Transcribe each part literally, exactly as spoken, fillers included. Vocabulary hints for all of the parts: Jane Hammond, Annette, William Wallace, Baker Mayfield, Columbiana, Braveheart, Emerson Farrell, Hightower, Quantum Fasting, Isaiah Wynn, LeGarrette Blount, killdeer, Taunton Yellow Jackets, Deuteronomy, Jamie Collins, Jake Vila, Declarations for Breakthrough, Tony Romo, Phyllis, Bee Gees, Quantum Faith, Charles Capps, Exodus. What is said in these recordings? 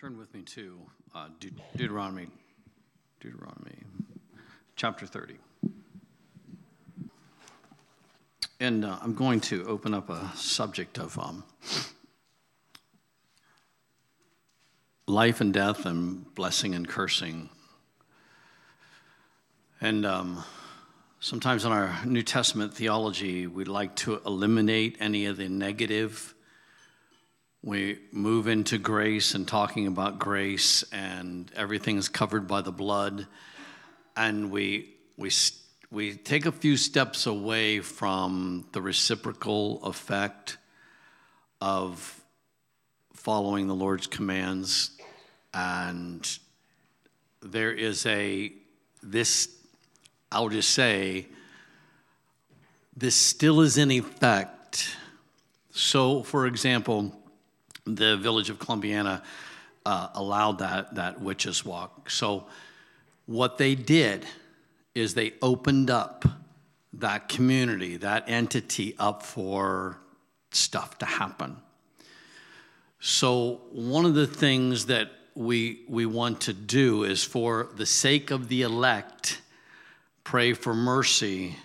Turn with me to uh, De- Deuteronomy, Deuteronomy, chapter thirty. And uh, I'm going to open up a subject of um, life and death and blessing and cursing. And um, sometimes in our New Testament theology, we like to eliminate any of the negative. We move into grace and talking about grace and everything's covered by the blood. And we we we take a few steps away from the reciprocal effect of following the Lord's commands. And there is a, this, I'll just say, this still is in effect. So, for example, the village of Columbiana uh, allowed that, that witches walk. So what they did is they opened up that community, that entity up for stuff to happen. So one of the things that we we want to do is, for the sake of the elect, pray for mercy.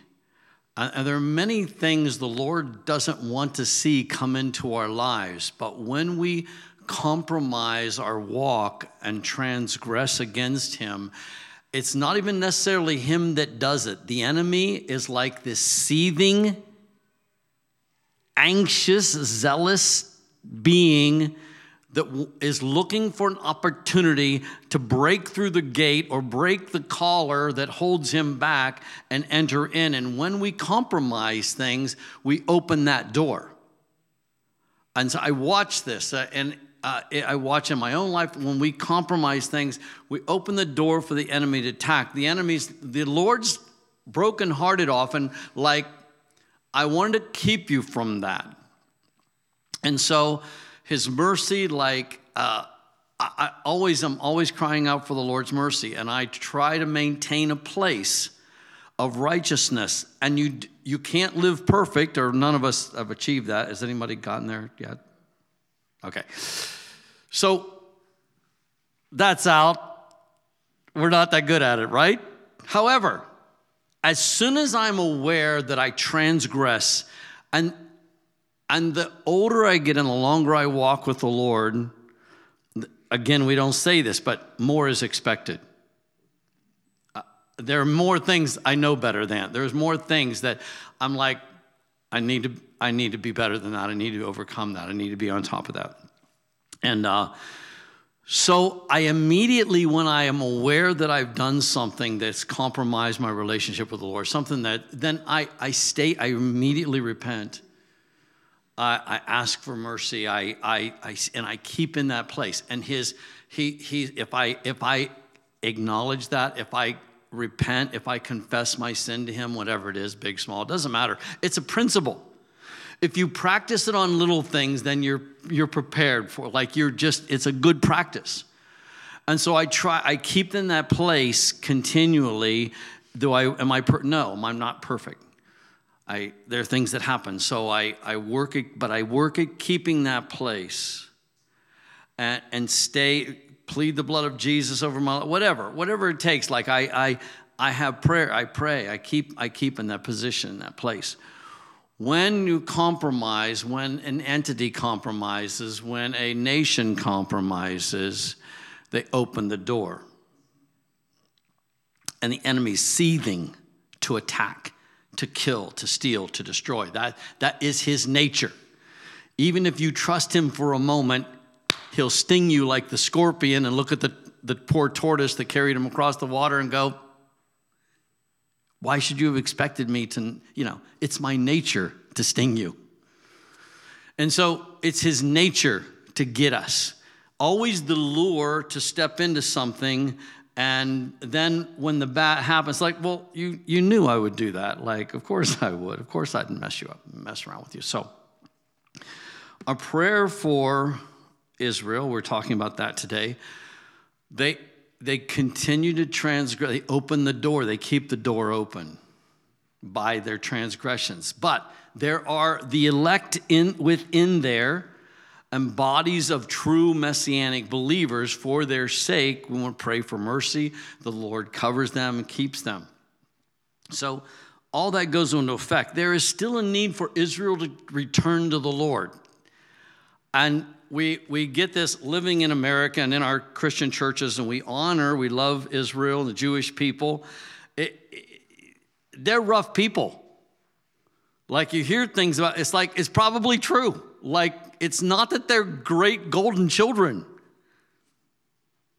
And there are many things the Lord doesn't want to see come into our lives, but when we compromise our walk and transgress against Him, it's not even necessarily Him that does it. The enemy is like this seething, anxious, zealous being that is looking for an opportunity to break through the gate or break the collar that holds him back and enter in. And when we compromise things, we open that door. And so I watch this, uh, and uh, I watch in my own life, when we compromise things, we open the door for the enemy to attack. The enemy's, the Lord's brokenhearted often, like, I wanted to keep you from that. And so His mercy, like, uh, I, I always, I'm always crying out for the Lord's mercy, and I try to maintain a place of righteousness. And you you can't live perfect, or none of us have achieved that. Has anybody gotten there yet? Okay. So that's out. We're not that good at it, right? However, as soon as I'm aware that I transgress, and And the older I get and the longer I walk with the Lord, again, we don't say this, but more is expected. Uh, there are more things I know better than. There's more things that I'm like, I need to I need to be better than that. I need to overcome that. I need to be on top of that. And uh, so I immediately, when I am aware that I've done something that's compromised my relationship with the Lord, something that then I, I stay, I immediately repent. I ask for mercy, I, I, I, and I keep in that place. And his, he, he. If I, if I acknowledge that, if I repent, if I confess my sin to him, whatever it is, big, small, it doesn't matter. It's a principle. If you practice it on little things, then you're you're prepared for. Like you're just, it's a good practice. And so I try. I keep in that place continually. Do I? Am I? Per, no, I'm not perfect. I, there are things that happen, so I, I work it, but I work at keeping that place and, and stay, plead the blood of Jesus over my life, whatever, whatever it takes. Like I, I, I have prayer, I pray, I keep, I keep in that position, in that place. When you compromise, when an entity compromises, when a nation compromises, they open the door, and the enemy's seething to attack, to kill, to steal, to destroy. That, that is his nature. Even if you trust him for a moment, he'll sting you like the scorpion and look at the, the poor tortoise that carried him across the water and go, why should you have expected me to, you know, it's my nature to sting you. And so it's his nature to get us. Always the lure to step into something. And then when the bat happens, like, well, you you knew I would do that. Like, of course I would. Of course I'd mess you up, mess around with you. So a prayer for Israel, we're talking about that today. They they continue to transgress. They open the door. They keep the door open by their transgressions. But there are the elect in within there. and bodies of true messianic believers. For their sake, we want to pray for mercy. The Lord covers them and keeps them. So all that goes into effect. There is still a need for Israel to return to the Lord. And we we get this living in America and in our Christian churches, and we honor, we love Israel and the Jewish people. It, it, they're rough people. Like, you hear things about, it's like, it's probably true. Like, it's not that they're great golden children.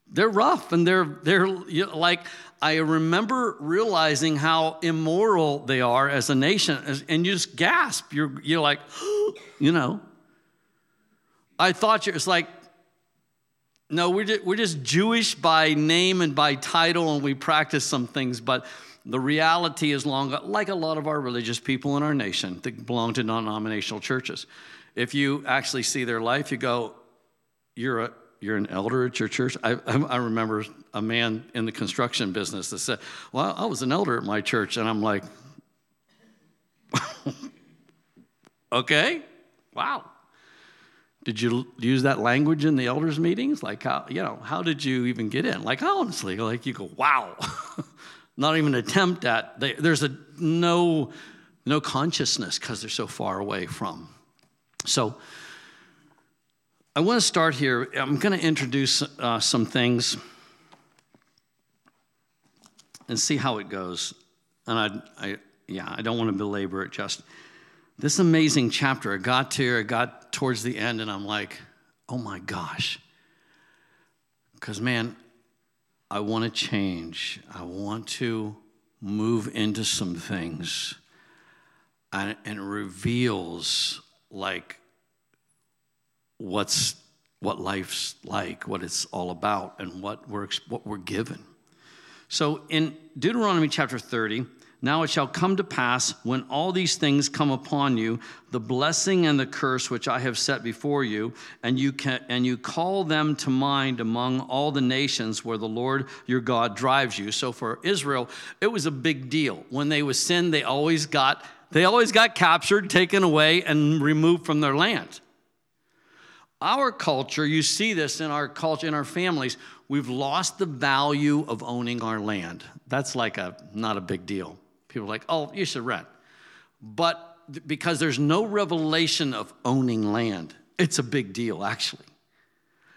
They're rough, and they're, they're you know, like, I remember realizing how immoral they are as a nation, and you just gasp. You're, you're like, you know. I thought, you're, it's like, no, we're just, we're just Jewish by name and by title, and we practice some things, but the reality is long, like a lot of our religious people in our nation that belong to non-denominational churches. If you actually see their life, you go, you're a, you're an elder at your church. I, I remember a man in the construction business that said, well, I was an elder at my church. And I'm like, okay, wow. Did you use that language in the elders' meetings? Like, how, you know, how did you even get in? Like, honestly, like, you go, wow. Not even attempt at. They, there's a no, no consciousness because they're so far away from. So I want to start here. I'm going to introduce uh, some things and see how it goes. And I, I, yeah, I don't want to belabor it. Just this amazing chapter. I got to, I got towards the end, and I'm like, oh my gosh, because man. I want to change. I want to move into some things. And, and it reveals like what's what life's like, what it's all about, and what we're, what we're given. So in Deuteronomy chapter thirty, now it shall come to pass when all these things come upon you, the blessing and the curse which I have set before you, and you can, and you call them to mind among all the nations where the Lord your God drives you. So for Israel, it was a big deal. When they was sin, they always got they always got captured, taken away, and removed from their land. Our culture, you see this in our culture, in our families, we've lost the value of owning our land. That's like a not a big deal. People are like, oh, you should rent. But th- because there's no revelation of owning land, it's a big deal, actually.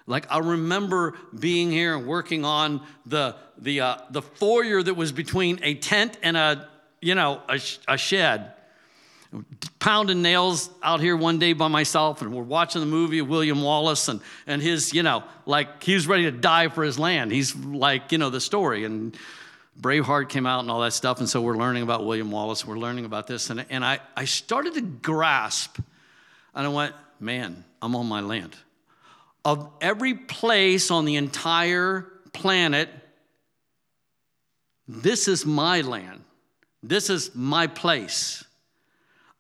Like, I remember being here and working on the the uh, the foyer that was between a tent and a, you know, a, sh- a shed. Pounding nails out here one day by myself, and we're watching the movie of William Wallace and, and his, you know, like, he was ready to die for his land. He's like, you know, the story, and Braveheart came out and all that stuff, and so we're learning about William Wallace, we're learning about this, and, and I, I started to grasp, and I went, man, I'm on my land. Of every place on the entire planet, this is my land. This is my place.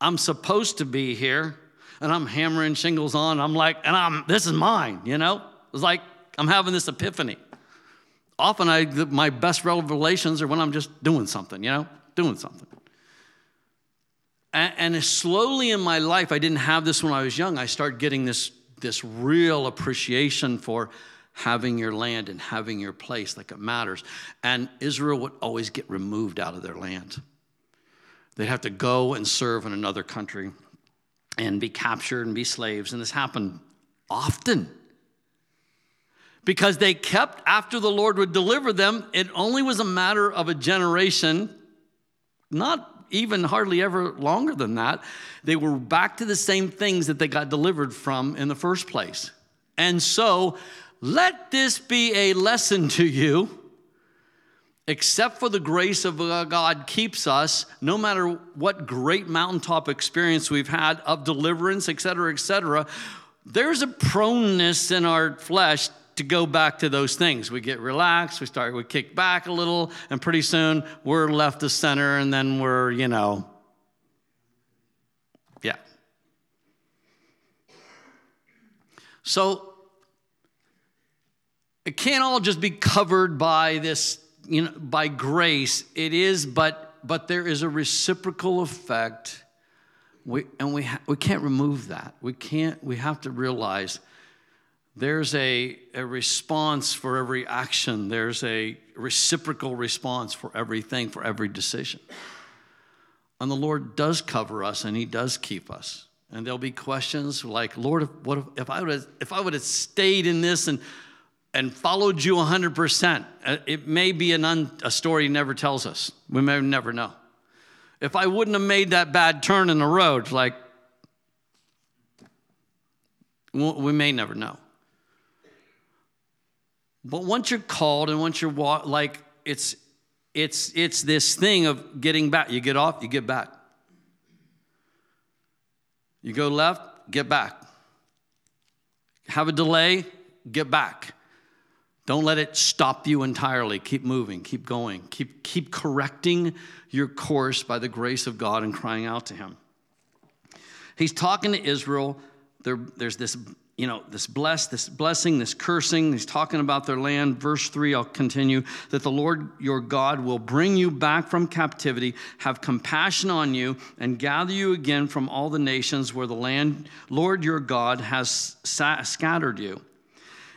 I'm supposed to be here, and I'm hammering shingles on. I'm like, and I'm, this is mine, you know? It's like, I'm having this epiphany. Often I, my best revelations are when I'm just doing something, you know? Doing something. And, and slowly in my life, I didn't have this when I was young, I started getting this, this real appreciation for having your land and having your place, like it matters. And Israel would always get removed out of their land. They'd have to go and serve in another country and be captured and be slaves. And this happened often because they kept after the Lord would deliver them. It only was a matter of a generation, not even hardly ever longer than that. They were back to the same things that they got delivered from in the first place. And so let this be a lesson to you. Except for the grace of God keeps us, no matter what great mountaintop experience we've had of deliverance, et cetera, et cetera, there's a proneness in our flesh to go back to those things. We get relaxed, we start, we kick back a little, and pretty soon we're left to center, and then we're, you know, yeah. So it can't all just be covered by this. You know, by grace it is, but but there is a reciprocal effect we and we ha- we can't remove that. We can't. We have to realize there's a, a response for every action. There's a reciprocal response for everything, for every decision. And the Lord does cover us, and He does keep us. And there'll be questions like, Lord, if, what if, if I would have if I would have stayed in this and and followed you one hundred percent, it may be an un, a story He never tells us. We may never know. If I wouldn't have made that bad turn in the road, like, we may never know. But once you're called and once you're walk, like, it's it's it's this thing of getting back. You get off, you get back. You go left, get back. Have a delay, get back. Don't let it stop you entirely. Keep moving, keep going, keep keep correcting your course by the grace of God and crying out to Him. He's talking to Israel. There, there's this, you know, this bless, this blessing, this cursing. He's talking about their land. Verse three, I'll continue, that the Lord your God will bring you back from captivity, have compassion on you, and gather you again from all the nations where the land, Lord your God, has sa- scattered you.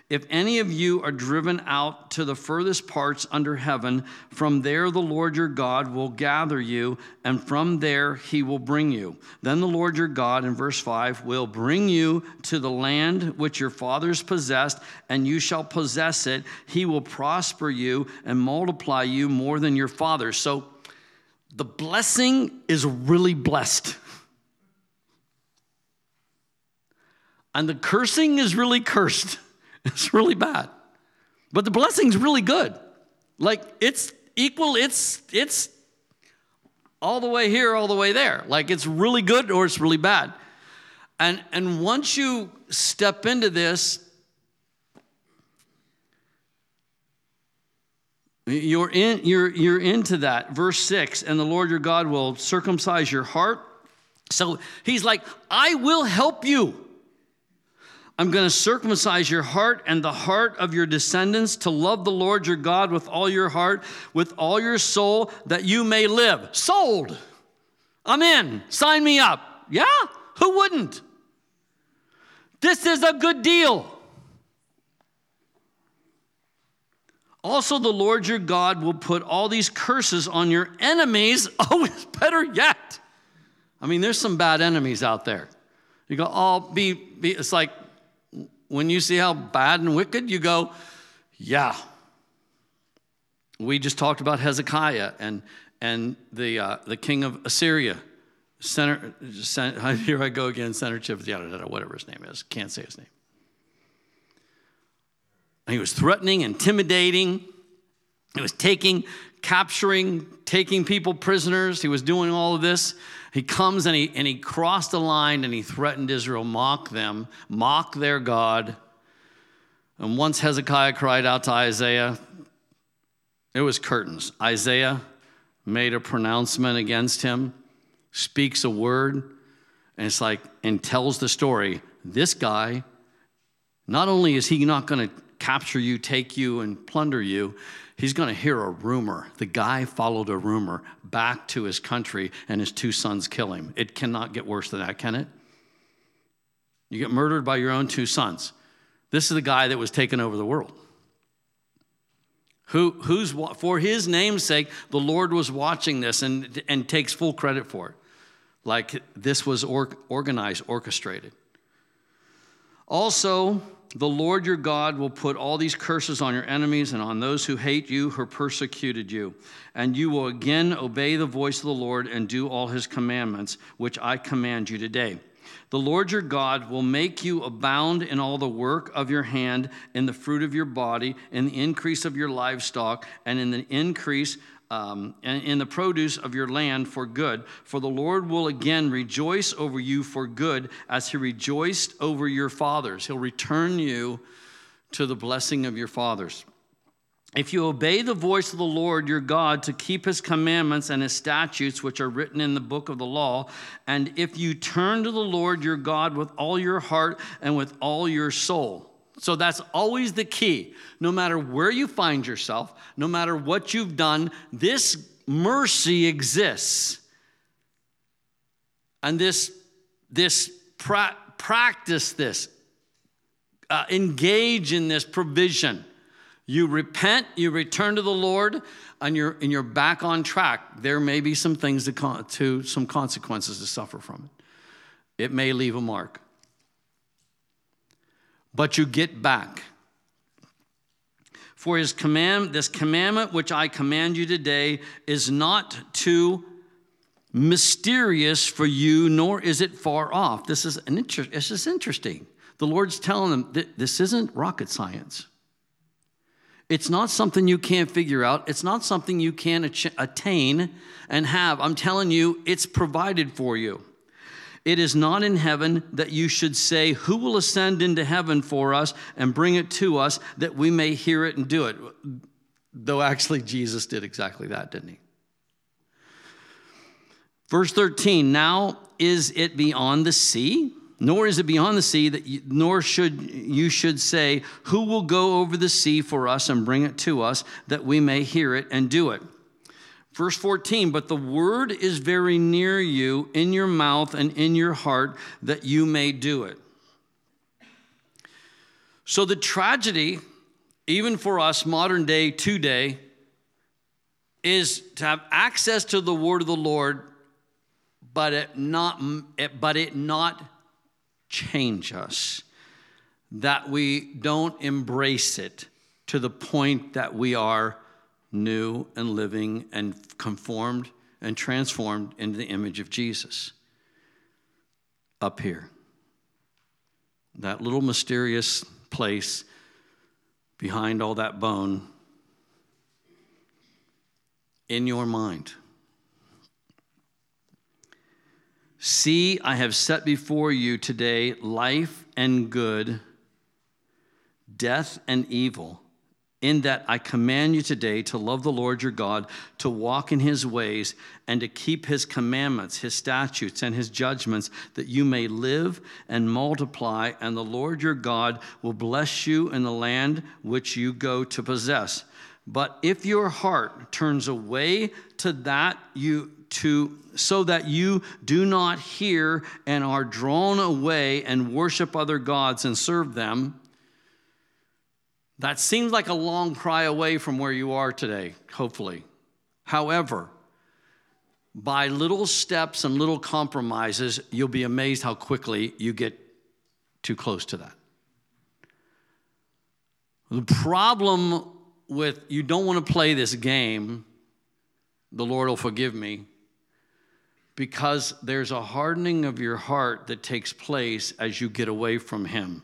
If any of you are driven out to the furthest parts under heaven, from there the Lord your God will gather you, and from there He will bring you. Then the Lord your God, in verse five, will bring you to the land which your fathers possessed, and you shall possess it. He will prosper you and multiply you more than your fathers. So the blessing is really blessed. And the cursing is really cursed. It's really bad. But the blessing's really good. Like, it's equal, it's it's all the way here, all the way there. Like, it's really good or it's really bad. And and once you step into this, you're in you're you're into that. Verse six, and the Lord your God will circumcise your heart. So He's like, I will help you. I'm going to circumcise your heart and the heart of your descendants to love the Lord your God with all your heart, with all your soul, that you may live. Sold. I'm in. Sign me up. Yeah? Who wouldn't? This is a good deal. Also, the Lord your God will put all these curses on your enemies. Oh, it's better yet. I mean, there's some bad enemies out there. You go, oh, be, be, it's like, when you see how bad and wicked, you go, yeah. We just talked about Hezekiah and and the uh, the king of Assyria. Center, center, here I go again, Senator Chip, whatever his name is. Can't say his name. And he was threatening, intimidating. He was taking, capturing, taking people prisoners. He was doing all of this. He comes and he and he crossed the line and he threatened Israel, mock them, mock their God. And once Hezekiah cried out to Isaiah, it was curtains. Isaiah made a pronouncement against him, speaks a word, and it's like, and tells the story. This guy, not only is he not going to capture you, take you, and plunder you, he's going to hear a rumor. The guy followed a rumor back to his country, and his two sons kill him. It cannot get worse than that, can it? You get murdered by your own two sons. This is the guy that was taking over the world. Who, who's for his name's sake, the Lord was watching this and, and takes full credit for it. Like, this was or, organized, orchestrated. Also, the Lord your God will put all these curses on your enemies and on those who hate you, who persecuted you. And you will again obey the voice of the Lord and do all His commandments, which I command you today. The Lord your God will make you abound in all the work of your hand, in the fruit of your body, in the increase of your livestock, and in the increase Um, and in the produce of your land for good, for the Lord will again rejoice over you for good, as He rejoiced over your fathers. He'll return you to the blessing of your fathers. If you obey the voice of the Lord your God to keep His commandments and His statutes, which are written in the book of the law, and if you turn to the Lord your God with all your heart and with all your soul. So that's always the key. No matter where you find yourself, no matter what you've done, this mercy exists. and this, this pra- practice this, uh, engage in this provision. You repent, you return to the Lord, and you're, and you're back on track. There may be some things to, con- to some consequences to suffer from it. It may leave a mark. But you get back. For his command, this commandment which I command you today is not too mysterious for you, nor is it far off. This is an inter- this is interesting. The Lord's telling them that this isn't rocket science. It's not something you can't figure out. It's not something you can attain and have. I'm telling you, it's provided for you. It is not in heaven that you should say, who will ascend into heaven for us and bring it to us that we may hear it and do it? Though actually Jesus did exactly that, didn't he? Verse thirteen, now is it beyond the sea? Nor is it beyond the sea, that you, nor should you should say, who will go over the sea for us and bring it to us that we may hear it and do it? Verse fourteen, but the word is very near you, in your mouth and in your heart, that you may do it. So the tragedy, even for us, modern day, today, is to have access to the word of the Lord, but it not, but it not change us, that we don't embrace it to the point that we are new and living and conformed and transformed into the image of Jesus. Up here. That little mysterious place behind all that bone in your mind. See, I have set before you today life and good, death and evil, in that I command you today to love the Lord your God, to walk in his ways, and to keep his commandments, his statutes, and his judgments, that you may live and multiply, and the Lord your God will bless you in the land which you go to possess. But if your heart turns away to that you to so that you do not hear and are drawn away and worship other gods and serve them, that seems like a long cry away from where you are today, hopefully. However, by little steps and little compromises, you'll be amazed how quickly you get too close to that. The problem with you don't want to play this game, the Lord will forgive me, because there's a hardening of your heart that takes place as you get away from him.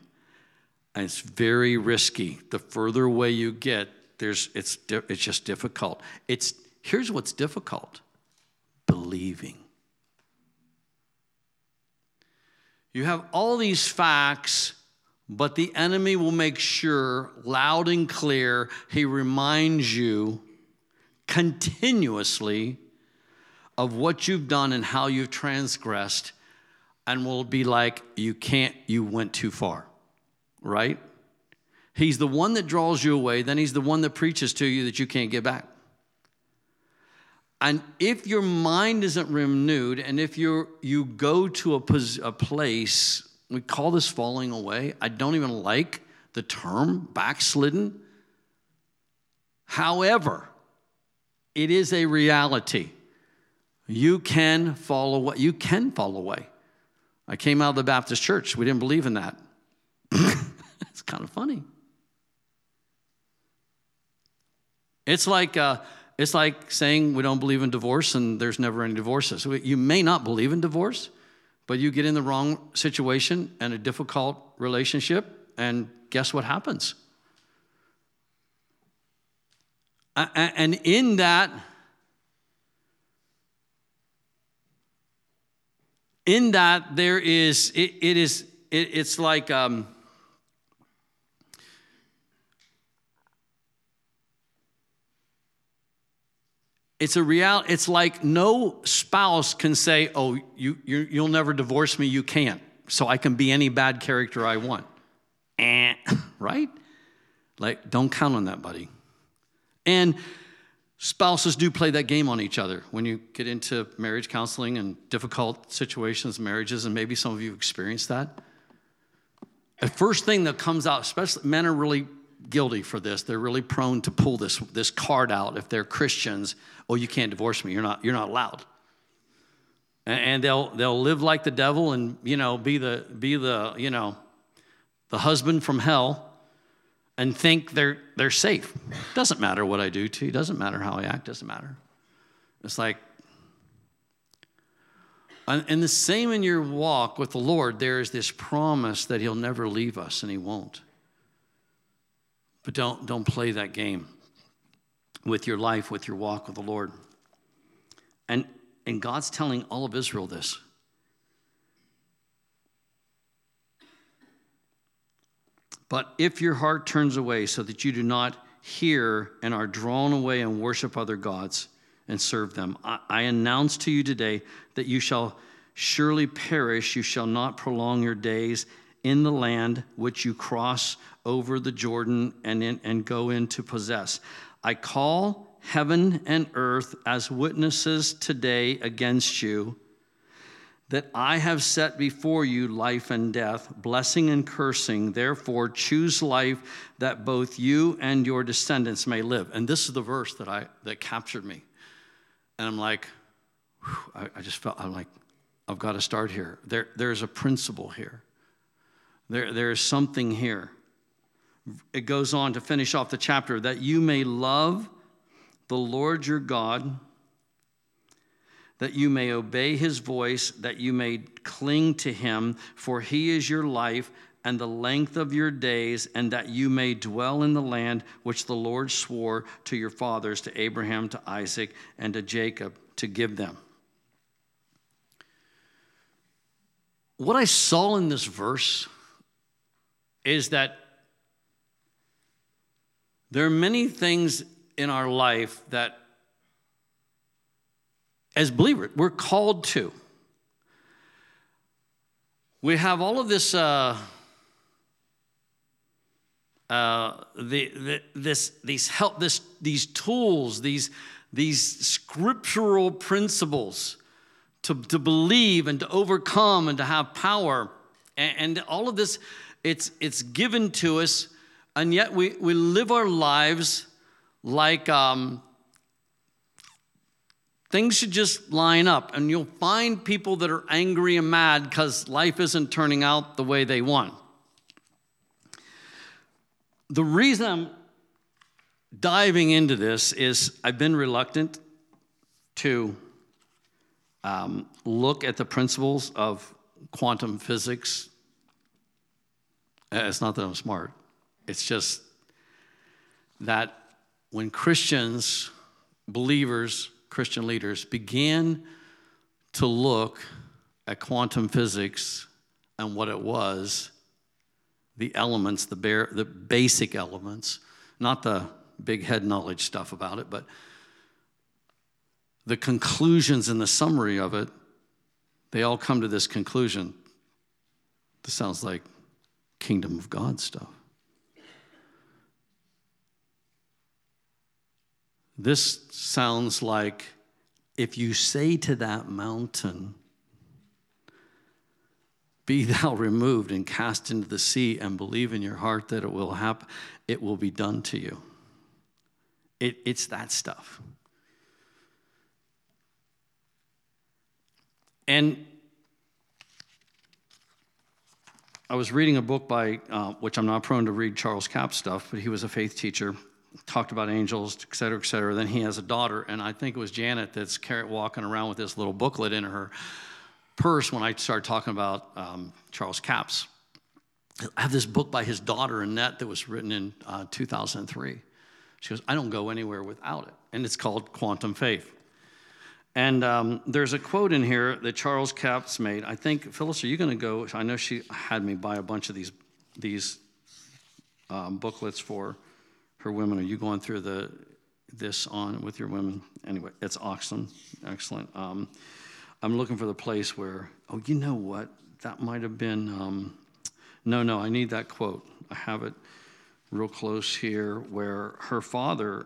And it's very risky. The further away you get, there's it's it's just difficult. It's here's what's difficult. Believing. You have all these facts, but the enemy will make sure, loud and clear, he reminds you continuously of what you've done and how you've transgressed, and will be like, you can't, you went too far. Right? He's the one that draws you away. Then he's the one that preaches to you that you can't get back. And if your mind isn't renewed, and if you you go to a, pos- a place, we call this falling away. I don't even like the term backslidden. However, it is a reality. You can fall away. You can fall away. I came out of the Baptist church. We didn't believe in that. It's kind of funny. It's like uh, it's like saying we don't believe in divorce and there's never any divorces. You may not believe in divorce, but you get in the wrong situation and a difficult relationship, and guess what happens? And in that, in that there is it, it is it, it's like um, it's a real. It's like no spouse can say, "Oh, you, you you'll never divorce me. You can't. So I can be any bad character I want." Eh, right? Like, don't count on that, buddy. And Spouses do play that game on each other. When you get into marriage counseling and difficult situations, marriages, and maybe some of you experienced that, the first thing that comes out, especially men are really guilty for this. They're really prone to pull this, this card out if they're Christians. Oh, you can't divorce me. You're not, you're not allowed. And, and they'll they'll live like the devil and, you know, be the be the, you know, the husband from hell. And think they're they're safe. Doesn't matter what I do to you. Doesn't matter how I act. Doesn't matter. It's like, and the same in your walk with the Lord, there is this promise that He'll never leave us, and He won't. But don't don't play that game with your life, with your walk with the Lord. And and God's telling all of Israel this. But if your heart turns away so that you do not hear and are drawn away and worship other gods and serve them, I, I announce to you today that you shall surely perish. You shall not prolong your days in the land which you cross over the Jordan and, in, and go in to possess. I call heaven and earth as witnesses today against you, that I have set before you life and death, blessing and cursing. Therefore, choose life that both you and your descendants may live. And this is the verse that I that captured me. And I'm like, whew, I, I just felt, I'm like, I've got to start here. There, there's a principle here. There, there is something here. It goes on to finish off the chapter, that you may love the Lord your God, that you may obey His voice, that you may cling to Him, for He is your life and the length of your days, and that you may dwell in the land which the Lord swore to your fathers, to Abraham, to Isaac, and to Jacob, to give them. What I saw in this verse is that there are many things in our life that, as believers, we're called to. We have all of this, uh, uh, the, the, this, these help, this, these tools, these, these scriptural principles to, to believe and to overcome and to have power, and, and all of this, it's it's given to us, and yet we we live our lives like. Um, Things should just line up, and you'll find people that are angry and mad because life isn't turning out the way they want. The reason I'm diving into this is I've been reluctant to um, look at the principles of quantum physics. It's not that I'm smart. It's just that when Christians, believers, Christian leaders began to look at quantum physics and what it was, the elements, the bare, the basic elements, not the big head knowledge stuff about it, but the conclusions and the summary of it, they all come to this conclusion. This sounds like kingdom of God stuff. This sounds like if you say to that mountain, be thou removed and cast into the sea, and believe in your heart that it will happen, it will be done to you. It, it's that stuff. And I was reading a book by, uh, which I'm not prone to read Charles Capps stuff, but he was a faith teacher. Talked about angels, et cetera, et cetera. Then he has a daughter, and I think it was Janet that's carrot walking around with this little booklet in her purse when I started talking about um, Charles Capps. I have this book by his daughter, Annette, that was written in uh, two thousand three. She goes, I don't go anywhere without it. And it's called Quantum Faith. And um, there's a quote in here that Charles Capps made. I think, Phyllis, are you going to go? I know she had me buy a bunch of these, these um, booklets for her women. Are you going through the this on with your women? Anyway, it's awesome. Excellent. Um, I'm looking for the place where, oh, you know what? That might have been, um, no, no, I need that quote. I have it real close here where her father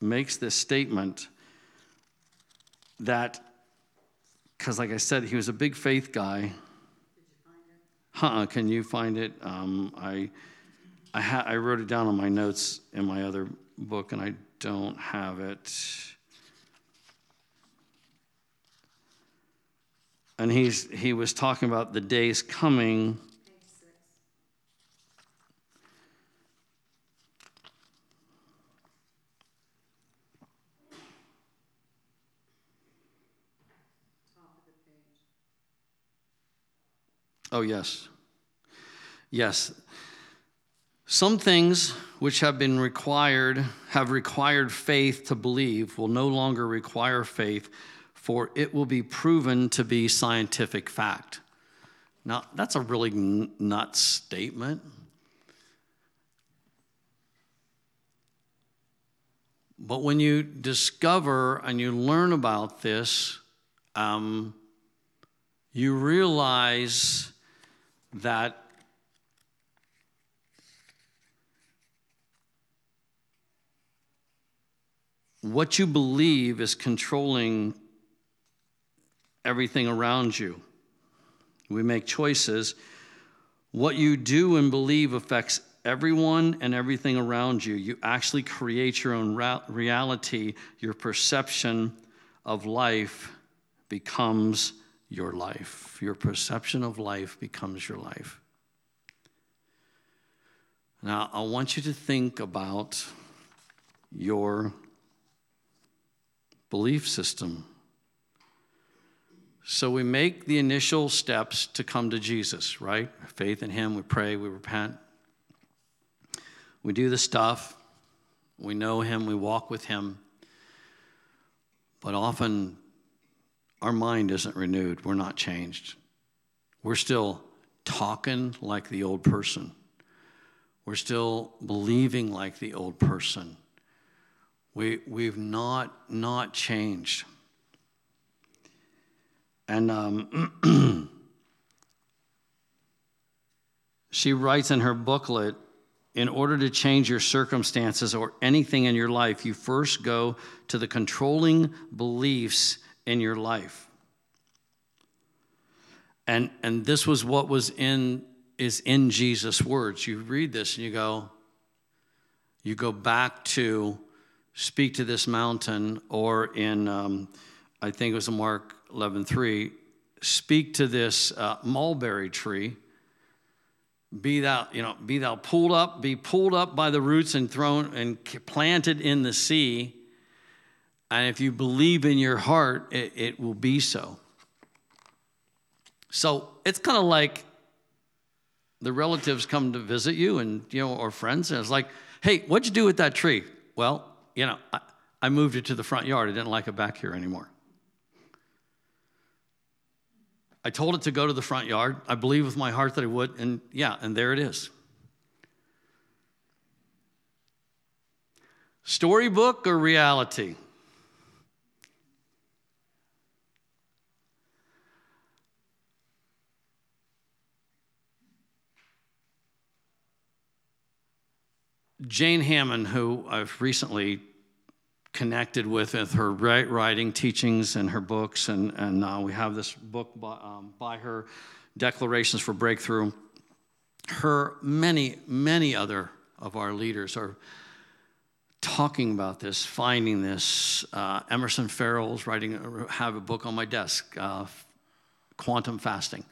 makes this statement that, because like I said, he was a big faith guy. Did you find it? Huh, can you find it? Um, I I, ha- I wrote it down on my notes in my other book, and I don't have it. And he's he was talking about the days coming. Oh, yes. Yes. Some things which have been required, have required faith to believe, will no longer require faith, for it will be proven to be scientific fact. Now, that's a really n- nuts statement. But when you discover and you learn about this, um, you realize that what you believe is controlling everything around you. We make choices. What you do and believe affects everyone and everything around you. You actually create your own ra- reality. Your perception of life becomes your life. Your perception of life becomes your life. Now, I want you to think about your belief system. So we make the initial steps to come to Jesus, right? Faith in him, we pray, we repent. We do the stuff. We know him, we walk with him. But often our mind isn't renewed. We're not changed. We're still talking like the old person. We're still believing like the old person. We, we've not, not changed. And um, she writes in her booklet, in order to change your circumstances or anything in your life, you first go to the controlling beliefs in your life. And and this was what was in is in Jesus' words. You read this and you go, you go back to speak to this mountain, or in, um, I think it was in Mark eleven three, speak to this uh, mulberry tree. Be thou, you know, be thou pulled up, be pulled up by the roots and thrown and planted in the sea. And if you believe in your heart, it, it will be so. So it's kind of like the relatives come to visit you, and you know, or friends, and it's like, hey, what'd you do with that tree? Well, you know, I, I moved it to the front yard. I didn't like it back here anymore. I told it to go to the front yard. I believe with my heart that it would, and yeah, and there it is. Storybook or reality? Jane Hammond, who I've recently connected with with her writing, teachings, and her books, and, and uh, we have this book by, um, by her, Declarations for Breakthrough. Her, many, many other of our leaders are talking about this, finding this. Uh, Emerson Farrell's writing, have a book on my desk, uh, Quantum Fasting.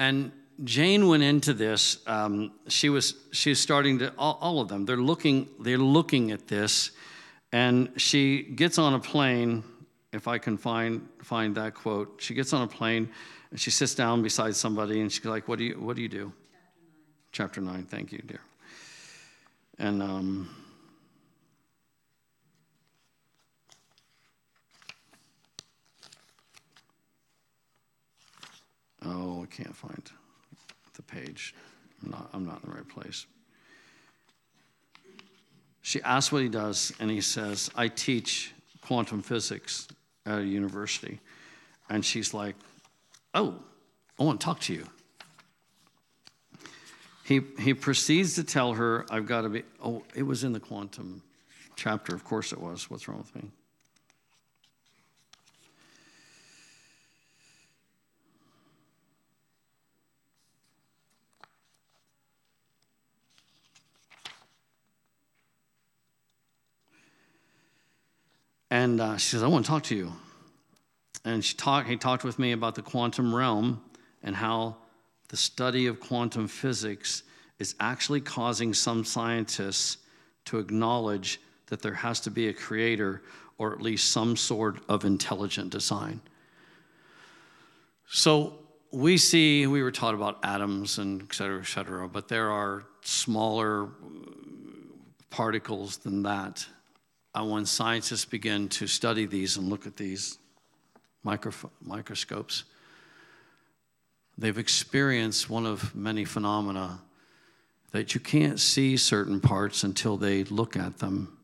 And Jane went into this. Um, she was she's starting to all, all of them. They're looking they're looking at this, and she gets on a plane. If I can find find that quote, she gets on a plane and she sits down beside somebody, and she's like, "What do you What do you do?" Chapter nine. Chapter nine. Thank you, dear. And um. Oh, I can't find the page. I'm not, I'm not in the right place. She asks what he does, and he says, I teach quantum physics at a university. And she's like, oh, I want to talk to you. He he proceeds to tell her, I've got to be, oh, it was in the quantum chapter. Of course it was. What's wrong with me? And uh, she says, I want to talk to you. And she talked. he talked with me about the quantum realm and how the study of quantum physics is actually causing some scientists to acknowledge that there has to be a creator or at least some sort of intelligent design. So we see, we were taught about atoms and et cetera, et cetera, but there are smaller particles than that. And when scientists begin to study these and look at these micro- microscopes, they've experienced one of many phenomena that you can't see certain parts until they look at them,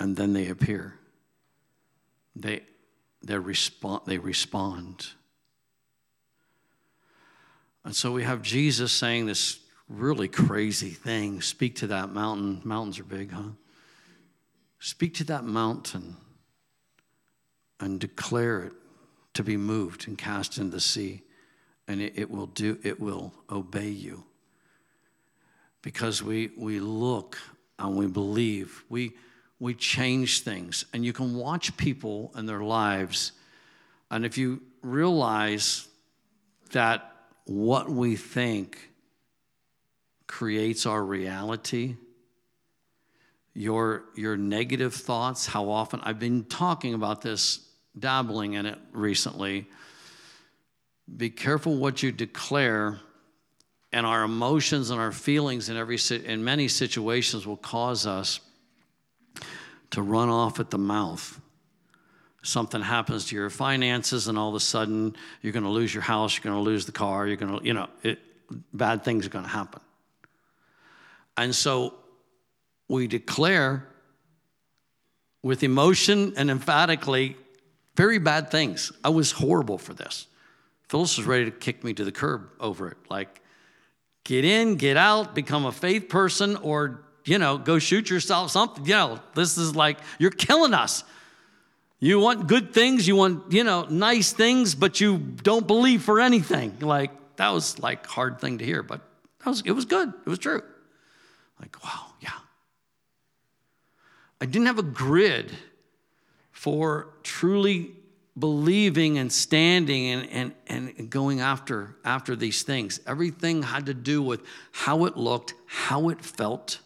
and then they appear. They, they, respo- they respond. And so we have Jesus saying this really crazy thing, speak to that mountain. Mountains are big, huh? Speak to that mountain and declare it to be moved and cast into the sea, and it, it will do, it will obey you. Because we we look and we believe. We we change things. And you can watch people and their lives, and if you realize that what we think creates our reality, Your your negative thoughts, how often, I've been talking about this, dabbling in it recently. Be careful what you declare, and our emotions and our feelings in every in many situations will cause us to run off at the mouth. Something happens to your finances, and all of a sudden you're going to lose your house, you're going to lose the car, you're going to, you know, it, bad things are going to happen. And so we declare with emotion and emphatically very bad things. I was horrible for this. Phyllis was ready to kick me to the curb over it. Like, get in, get out, become a faith person, or, you know, go shoot yourself, something. You know, this is like, you're killing us. You want good things, you want, you know, nice things, but you don't believe for anything. Like, that was like a hard thing to hear, but that was, it was good. It was true. Like, wow, yeah. I didn't have a grid for truly believing and standing and, and, and going after, after these things. Everything had to do with how it looked, how it felt.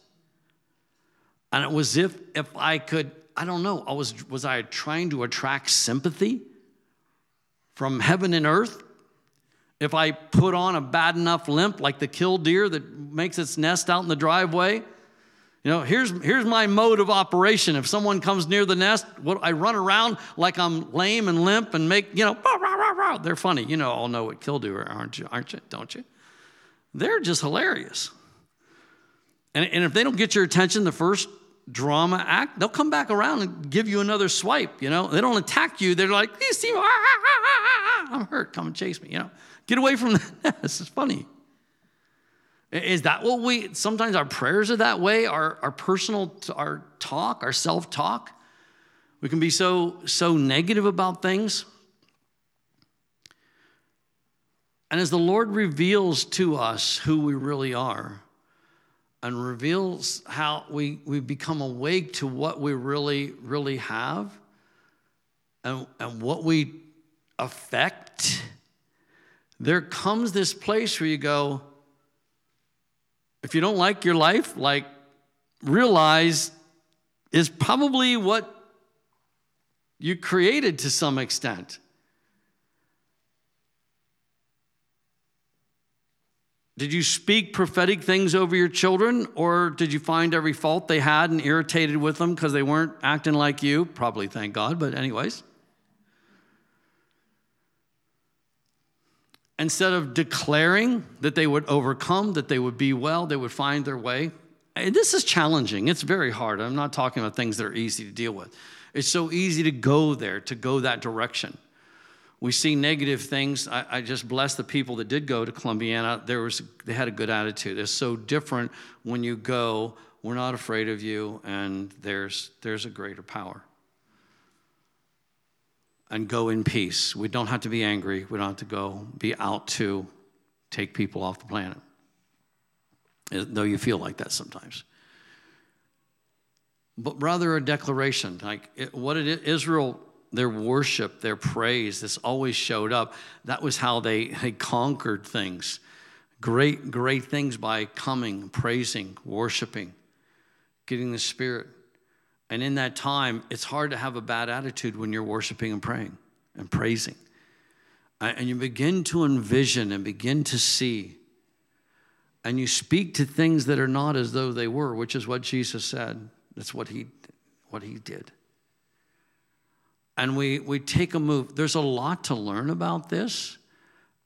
And it was if if I could, I don't know, I was was I trying to attract sympathy from heaven and earth? If I put on a bad enough limp like the killdeer that makes its nest out in the driveway, you know, here's here's my mode of operation. If someone comes near the nest, what, I run around like I'm lame and limp and make, you know, rah, rah, rah, rah. They're funny. You know, all know what killdeer, aren't you? Aren't you? Don't you? They're just hilarious. And, and if they don't get your attention the first drama act, they'll come back around and give you another swipe, you know. They don't attack you. They're like, you see, ah, ah, ah, I'm hurt. Come and chase me, you know. Get away from the nest. This is funny. Is that what we, sometimes our prayers are that way, our, our personal, our talk, our self-talk? We can be so, so negative about things. And as the Lord reveals to us who we really are and reveals how we, we become awake to what we really, really have and, and what we affect, there comes this place where you go, if you don't like your life, like, realize is probably what you created to some extent. Did you speak prophetic things over your children, or did you find every fault they had and irritated with them because they weren't acting like you? Probably, thank God, but anyways. Instead of declaring that they would overcome, that they would be well, they would find their way. And this is challenging. It's very hard. I'm not talking about things that are easy to deal with. It's so easy to go there, to go that direction. We see negative things. I, I just bless the people that did go to Columbiana. There was, they had a good attitude. It's so different when you go We're not afraid of you, and there's there's a greater power. And go in peace. We don't have to be angry. We don't have to go be out to take people off the planet, though you feel like that sometimes. But rather a declaration, like it, what it is, Israel, their worship, their praise, this always showed up. That was how they, they conquered things. Great, great things by coming, praising, worshiping, getting the Spirit. And in that time, it's hard to have a bad attitude when you're worshiping and praying and praising. And you begin to envision and begin to see. And you speak to things that are not as though they were, which is what Jesus said. That's what he, what he did. And we, we take a move. There's a lot to learn about this.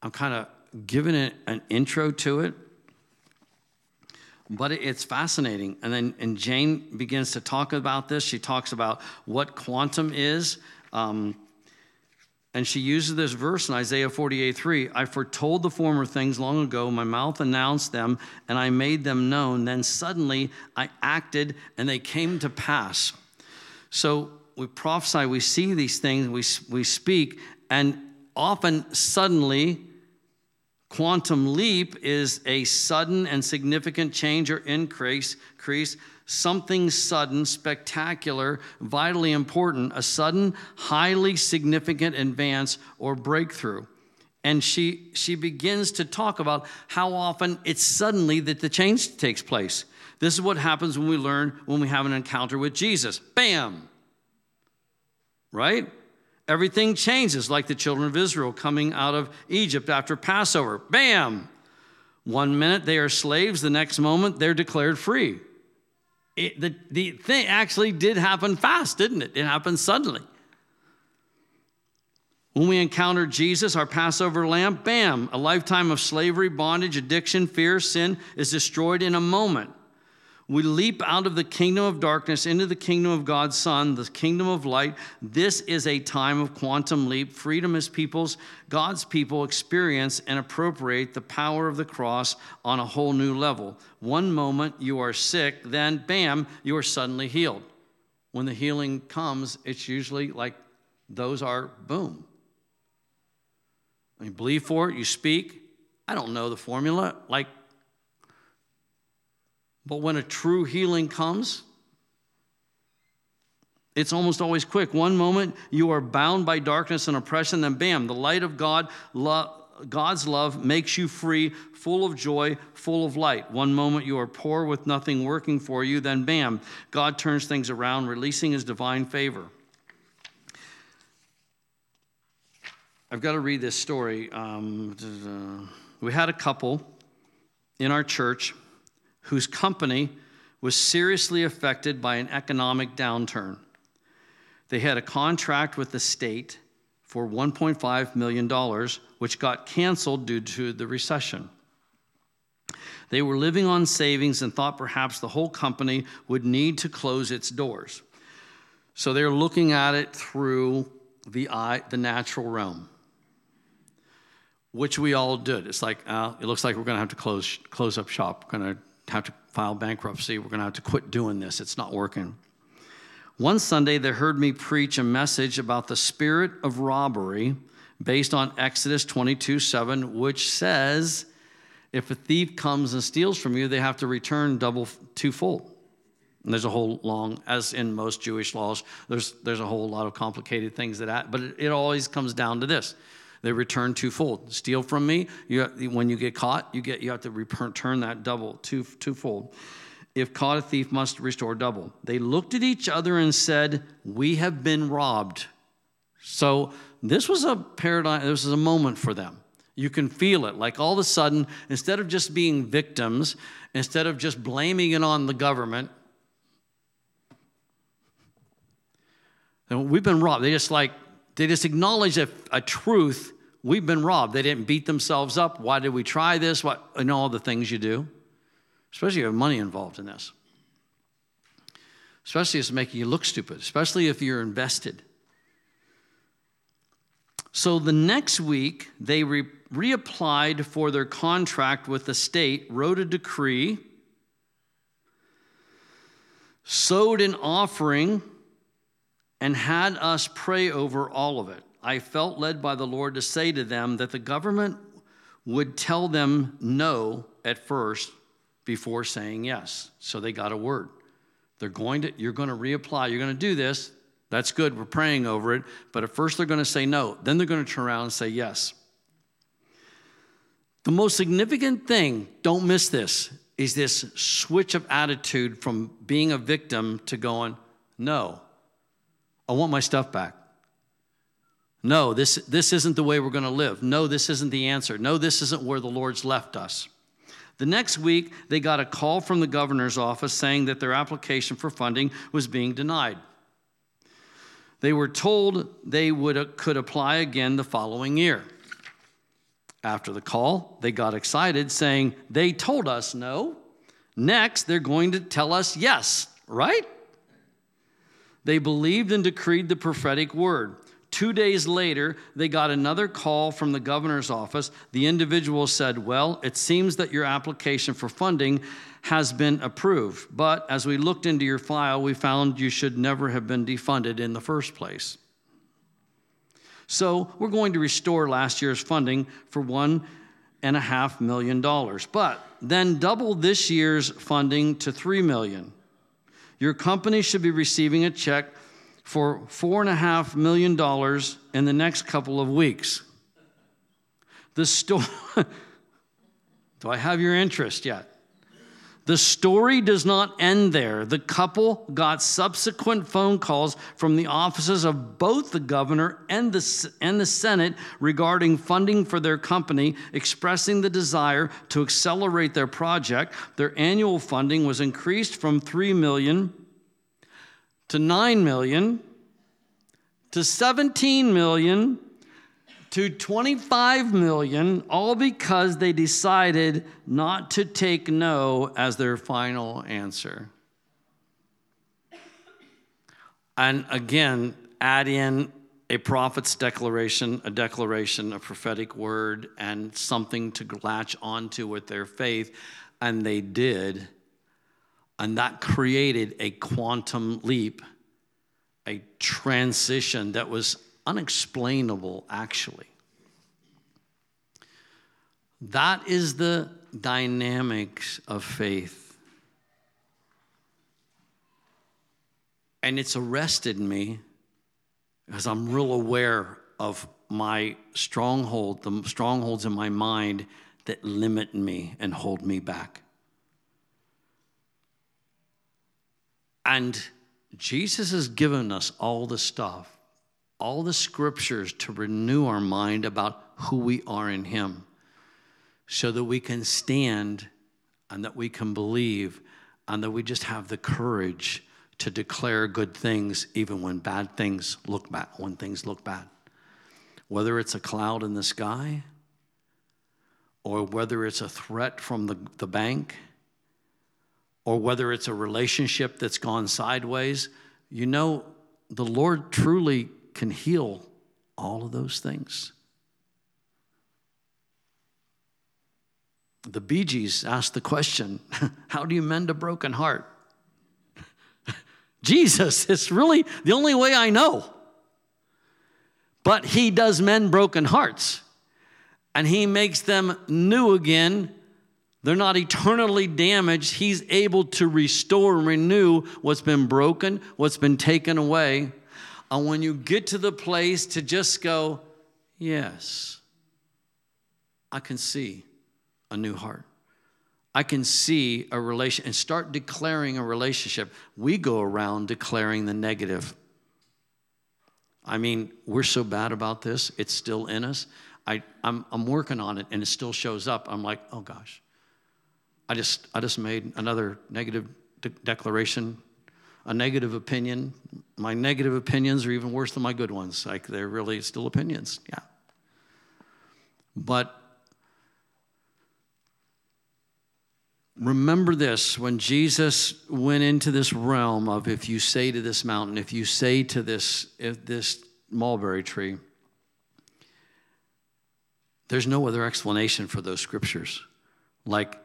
I'm kind of giving it an intro to it. But it's fascinating. And then and Jane begins to talk about this. She talks about what quantum is. Um, and she uses this verse in Isaiah forty-eight three. I foretold the former things long ago. My mouth announced them, and I made them known. Then suddenly I acted, and they came to pass. So we prophesy, we see these things, we, we speak, and often suddenly... Quantum leap is a sudden and significant change or increase, increase, something sudden, spectacular, vitally important, a sudden, highly significant advance or breakthrough. And she she begins to talk about how often it's suddenly that the change takes place. This is what happens when we learn, when we have an encounter with Jesus. Bam! Right? Everything changes, like the children of Israel coming out of Egypt after Passover. Bam! One minute they are slaves, the next moment they're declared free. It, the, the thing actually did happen fast, didn't it? It happened suddenly. When we encounter Jesus, our Passover lamb, bam! A lifetime of slavery, bondage, addiction, fear, sin is destroyed in a moment. We leap out of the kingdom of darkness into the kingdom of God's Son, the kingdom of light. This is a time of quantum leap. Freedom as peoples, God's people experience and appropriate the power of the cross on a whole new level. One moment you are sick, then bam, you are suddenly healed. When the healing comes, it's usually like those are boom. You believe for it, you speak. I don't know the formula, like but when a true healing comes, it's almost always quick. One moment you are bound by darkness and oppression, then bam, the light of God, lo- God's love makes you free, full of joy, full of light. One moment you are poor with nothing working for you, then bam, God turns things around, releasing his divine favor. I've got to read this story. Um, we had a couple in our church whose company was seriously affected by an economic downturn. They had a contract with the state for one point five million dollars, which got canceled due to the recession. They were living on savings and thought perhaps the whole company would need to close its doors. So they're looking at it through the eye, the natural realm, which we all did. It's like, uh, it looks like we're going to have to close close up shop. We're going to have to file bankruptcy. We're going to have to quit doing this. It's not working. One Sunday, they heard me preach a message about the spirit of robbery based on Exodus twenty-two seven, which says, if a thief comes and steals from you, they have to return double twofold. And there's a whole long, as in most Jewish laws, there's there's a whole lot of complicated things that, but it, it always comes down to this. They return twofold. Steal from me. You, when you get caught, you get you have to return that double, two, twofold. If caught, a thief must restore double. They looked at each other and said, "We have been robbed." So this was a paradigm. This was a moment for them. You can feel it. Like all of a sudden, instead of just being victims, instead of just blaming it on the government, we've been robbed. They just like. They just acknowledge a, a truth. We've been robbed. They didn't beat themselves up. Why did we try this? What, and all the things you do, especially if you have money involved in this. Especially if it's making you look stupid, especially if you're invested. So the next week, they re- reapplied for their contract with the state, wrote a decree, sowed an offering and had us pray over all of it. I felt led by the Lord to say to them that the government would tell them no at first before saying yes. So they got a word. They're going to, you're going to reapply. You're going to do this. That's good. We're praying over it. But at first they're going to say no. Then they're going to turn around and say yes. The most significant thing, don't miss this, is this switch of attitude from being a victim to going, no, I want my stuff back. No, this, this isn't the way we're going to live. No, this isn't the answer. No, this isn't where the Lord's left us. The next week, they got a call from the governor's office saying that their application for funding was being denied. They were told they would could apply again the following year. After the call, they got excited, saying, they told us no. Next, they're going to tell us yes, right? They believed and decreed the prophetic word. Two days later, they got another call from the governor's office. The individual said, well, it seems that your application for funding has been approved, but as we looked into your file, we found you should never have been defunded in the first place. So we're going to restore last year's funding for one point five million dollars, but then double this year's funding to three million dollars. Your company should be receiving a check for four point five million dollars in the next couple of weeks. The story, do I have your interest yet? The story does not end there. The couple got subsequent phone calls from the offices of both the governor and the, and the Senate regarding funding for their company, expressing the desire to accelerate their project. Their annual funding was increased from three million dollars to nine million dollars to seventeen million dollars to twenty-five million dollars, all because they decided not to take no as their final answer. And again, add in a prophet's declaration, a declaration, a prophetic word, and something to latch onto with their faith, and they did. And that created a quantum leap, a transition that was unexplainable, actually. That is the dynamics of faith. And it's arrested me because I'm real aware of my stronghold, the strongholds in my mind that limit me and hold me back. And Jesus has given us all the stuff, all the scriptures to renew our mind about who we are in him so that we can stand and that we can believe and that we just have the courage to declare good things even when bad things look bad, when things look bad. Whether it's a cloud in the sky or whether it's a threat from the, the bank or whether it's a relationship that's gone sideways, you know, the Lord truly can heal all of those things. The Bee Gees asked the question, how do you mend a broken heart? Jesus, it's really the only way I know. But he does mend broken hearts, and he makes them new again. They're not eternally damaged. He's able to restore and renew what's been broken, what's been taken away. And when you get to the place to just go, yes, I can see a new heart. I can see a relation and start declaring a relationship. We go around declaring the negative. I mean, we're so bad about this. It's still in us. I, I'm, I'm working on it and it still shows up. I'm like, oh gosh, I just, I just made another negative de- declaration. A negative opinion. My negative opinions are even worse than my good ones. Like, they're really still opinions, yeah. But remember this, when Jesus went into this realm of if you say to this mountain, if you say to this, if this mulberry tree, there's no other explanation for those scriptures. Like,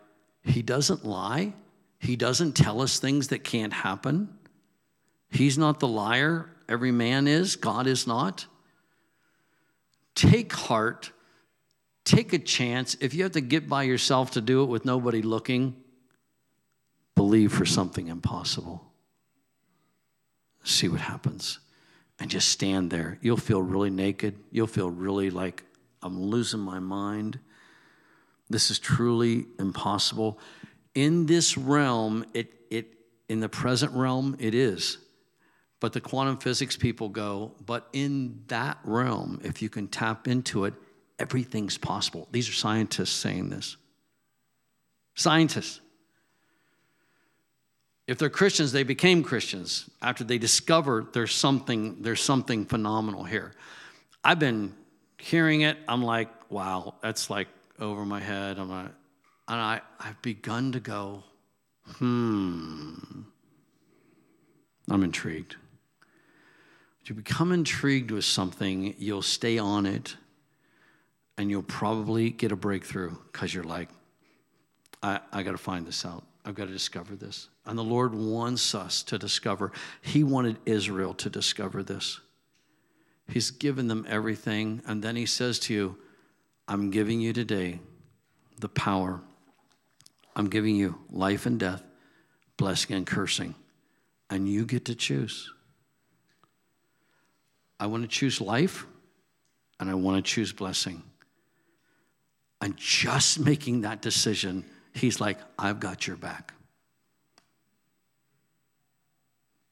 he doesn't lie. He doesn't tell us things that can't happen. He's not the liar. Every man is. God is not. Take heart. Take a chance. If you have to get by yourself to do it with nobody looking, believe for something impossible. See what happens. And just stand there. You'll feel really naked. You'll feel really like, I'm losing my mind. This is truly impossible. In this realm, it it in the present realm, it is. But the quantum physics people go, but in that realm, if you can tap into it, everything's possible. These are scientists saying this. Scientists. If they're Christians, they became Christians after they discovered there's something, there's something phenomenal here. I've been hearing it. I'm like, wow, that's like over my head. I'm like, and I, I've begun to go, hmm. I'm intrigued. If you become intrigued with something, you'll stay on it, and you'll probably get a breakthrough because you're like, I, I got to find this out. I've got to discover this. And the Lord wants us to discover. He wanted Israel to discover this. He's given them everything. And then he says to you, I'm giving you today the power. I'm giving you life and death, blessing and cursing. And you get to choose. I want to choose life, and I want to choose blessing. And just making that decision, he's like, I've got your back.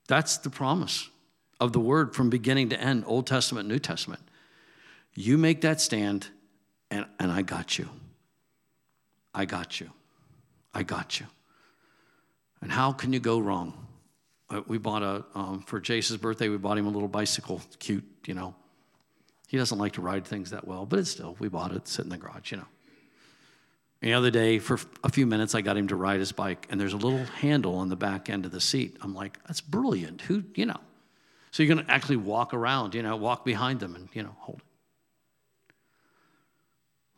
That's the promise of the word from beginning to end, Old Testament, New Testament. You make that stand, and, and I got you. I got you. I got you. And how can you go wrong? We bought a, um, for Jace's birthday, we bought him a little bicycle, cute, you know. He doesn't like to ride things that well, but it's still, we bought it, sit in the garage, you know. The other day, for a few minutes, I got him to ride his bike, and there's a little handle on the back end of the seat. I'm like, that's brilliant. Who, you know? So you're going to actually walk around, you know, walk behind them and, you know, hold it.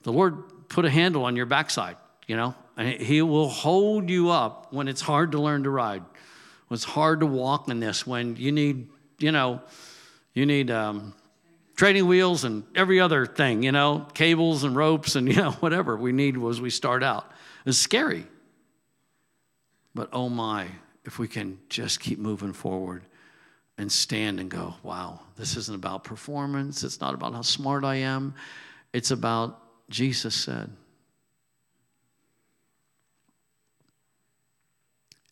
The Lord put a handle on your backside, you know, and he will hold you up when it's hard to learn to ride, when it's hard to walk in this, when you need, you know, you need um, training wheels and every other thing, you know, cables and ropes and, you know, whatever we need as we start out. It's scary. But, oh, my, if we can just keep moving forward and stand and go, wow, this isn't about performance. It's not about how smart I am. It's about Jesus said.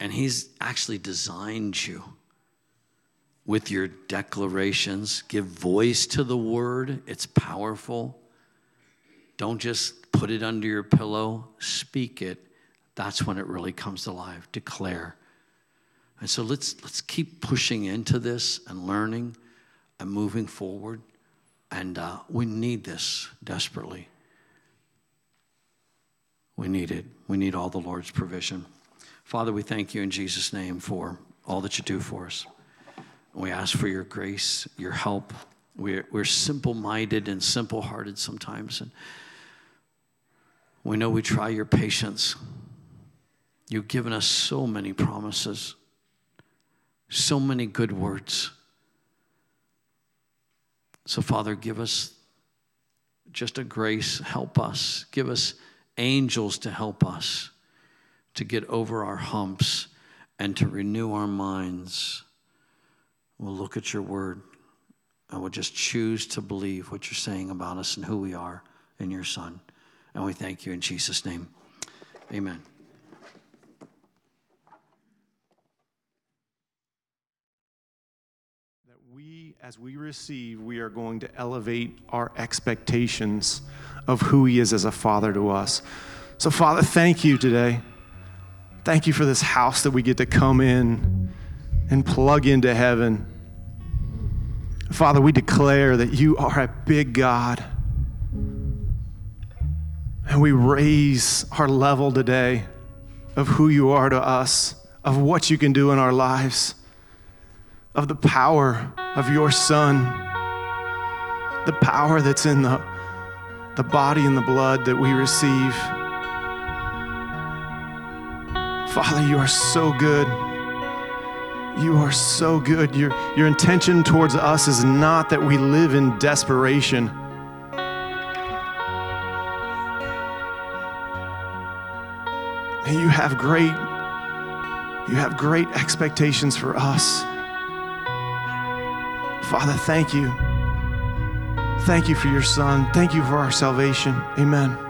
And he's actually designed you with your declarations. Give voice to the word. It's powerful. Don't just put it under your pillow. Speak it. That's when it really comes to life. Declare. And so let's let's keep pushing into this and learning and moving forward. And uh, we need this desperately. We need it. We need all the Lord's provision. Father, we thank you in Jesus' name for all that you do for us. We ask for your grace, your help. We're, we're simple-minded and simple-hearted sometimes. And we know we try your patience. You've given us so many promises, so many good words. So, Father, give us just a grace. Help us. Give us angels to help us to get over our humps and to renew our minds. We'll look at your word, and we'll just choose to believe what you're saying about us and who we are in your Son. And we thank you in Jesus' name. Amen. That we, as we receive, we are going to elevate our expectations of who he is as a father to us. So, Father, thank you today. Thank you for this house that we get to come in and plug into heaven. Father, we declare that you are a big God. And we raise our level today of who you are to us, of what you can do in our lives, of the power of your Son, the power that's in the, the body and the blood that we receive. Father, you are so good. You are so good. Your, your intention towards us is not that we live in desperation. And you have great, you have great expectations for us. Father, thank you. Thank you for your Son. Thank you for our salvation. Amen.